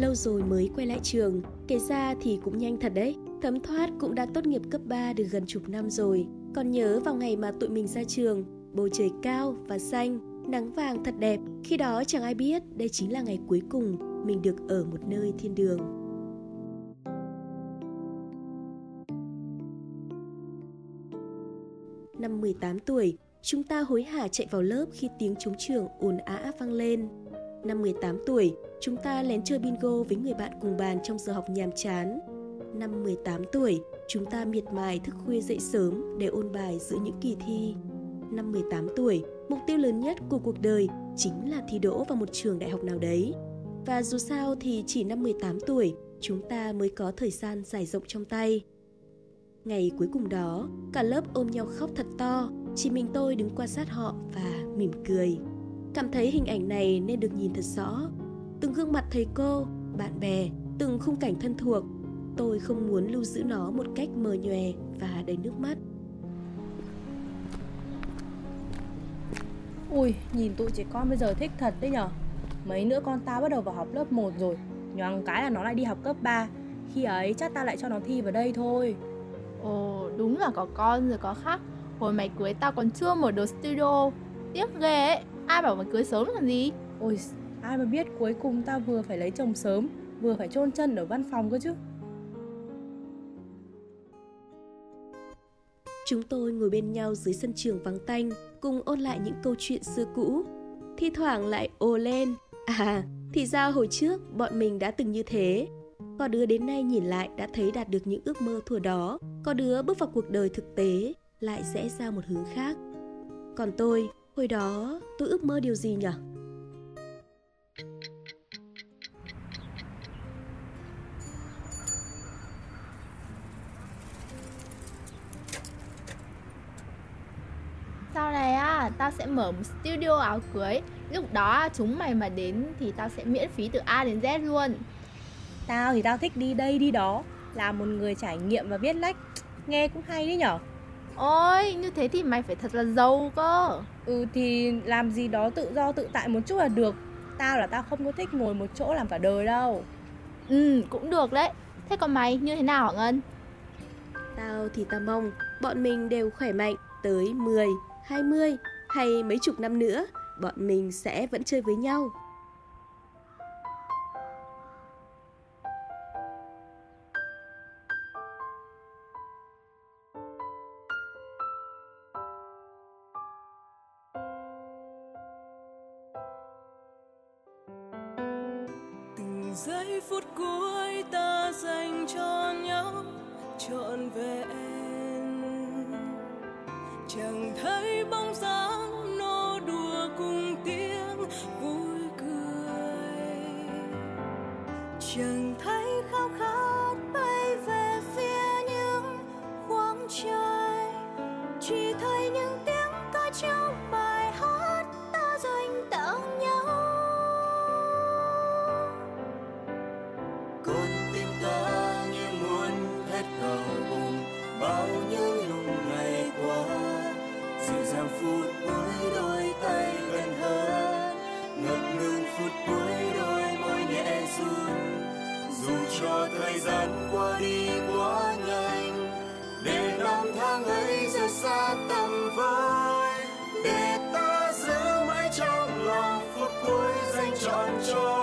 lâu rồi mới quay lại trường, kể ra thì cũng nhanh thật đấy. Thấm thoát cũng đã tốt nghiệp cấp 3 được gần chục năm rồi. Còn nhớ vào ngày mà tụi mình ra trường, bầu trời cao và xanh, nắng vàng thật đẹp. Khi đó chẳng ai biết đây chính là ngày cuối cùng mình được ở một nơi thiên đường. Năm 18 tuổi, chúng ta hối hả chạy vào lớp khi tiếng trống trường ồn ào vang lên. Năm 18 tuổi, chúng ta lén chơi bingo với người bạn cùng bàn trong giờ học nhàm chán. Năm 18 tuổi, chúng ta miệt mài thức khuya dậy sớm để ôn bài giữa những kỳ thi. Năm 18 tuổi, mục tiêu lớn nhất của cuộc đời chính là thi đỗ vào một trường đại học nào đấy. Và dù sao thì chỉ năm 18 tuổi, chúng ta mới có thời gian dài rộng trong tay. Ngày cuối cùng đó, cả lớp ôm nhau khóc thật to, chỉ mình tôi đứng quan sát họ và mỉm cười. Cảm thấy hình ảnh này nên được nhìn thật rõ. Từng gương mặt thầy cô, bạn bè, từng khung cảnh thân thuộc. Tôi không muốn lưu giữ nó một cách mờ nhòe và đầy nước mắt. Ui, nhìn tụi trẻ con bây giờ thích thật đấy nhở. Mấy nữa con tao bắt đầu vào học lớp 1 rồi, nhoáng cái là nó lại đi học cấp 3. Khi ấy chắc tao lại cho nó thi vào đây thôi. Ồ, đúng là có con rồi có khác. Hồi mày cưới tao còn chưa mở đồ studio. Tiếc ghê ấy, ai bảo mày cưới sớm làm gì. Ôi, ai mà biết, cuối cùng tao vừa phải lấy chồng sớm, vừa phải chôn chân ở văn phòng cơ chứ. Chúng tôi ngồi bên nhau dưới sân trường vắng tanh, cùng ôn lại những câu chuyện xưa cũ. Thi thoảng lại ồ lên, thì ra hồi trước bọn mình đã từng như thế. Có đứa đến nay nhìn lại đã thấy đạt được những ước mơ thuở đó, có đứa bước vào cuộc đời thực tế lại sẽ ra một hướng khác. Còn tôi, hồi đó tôi ước mơ điều gì nhở? Sau này tao sẽ mở một studio áo cưới. Lúc đó chúng mày mà đến thì tao sẽ miễn phí từ A đến Z luôn. Tao thì tao thích đi đây đi đó, là một người trải nghiệm và viết lách. Nghe cũng hay đấy nhở. Ôi, như thế thì mày phải thật là giàu cơ. Ừ thì làm gì đó tự do tự tại một chút là được. Tao là tao không có thích ngồi một chỗ làm cả đời đâu. Ừ, cũng được đấy. Thế còn mày như thế nào hả Ngân? Tao thì tao mong bọn mình đều khỏe mạnh. Tới 10, 20 hay mấy chục năm nữa, bọn mình sẽ vẫn chơi với nhau. Từng giây phút cuối ta dành cho nhau trọn vẹn. Chẳng thấy bóng dáng nô đùa cùng tiếng vui cười. Chẳng thấy khao khát bay về phía những khoảng trời. Chỉ thấy những tiếng ca trong bài hát ta dành tặng nhau. Con tim ta như muốn hết hầu bùng bao những lúc ngày qua. Dịu dàng phút cuối đôi tay gần hơn, ngập ngừng phút cuối đôi môi nhẹ run. Dù cho thời gian qua đi quá nhanh, để năm tháng ấy rời xa tầm với, để ta giữ mãi trong lòng phút cuối dành trọn cho.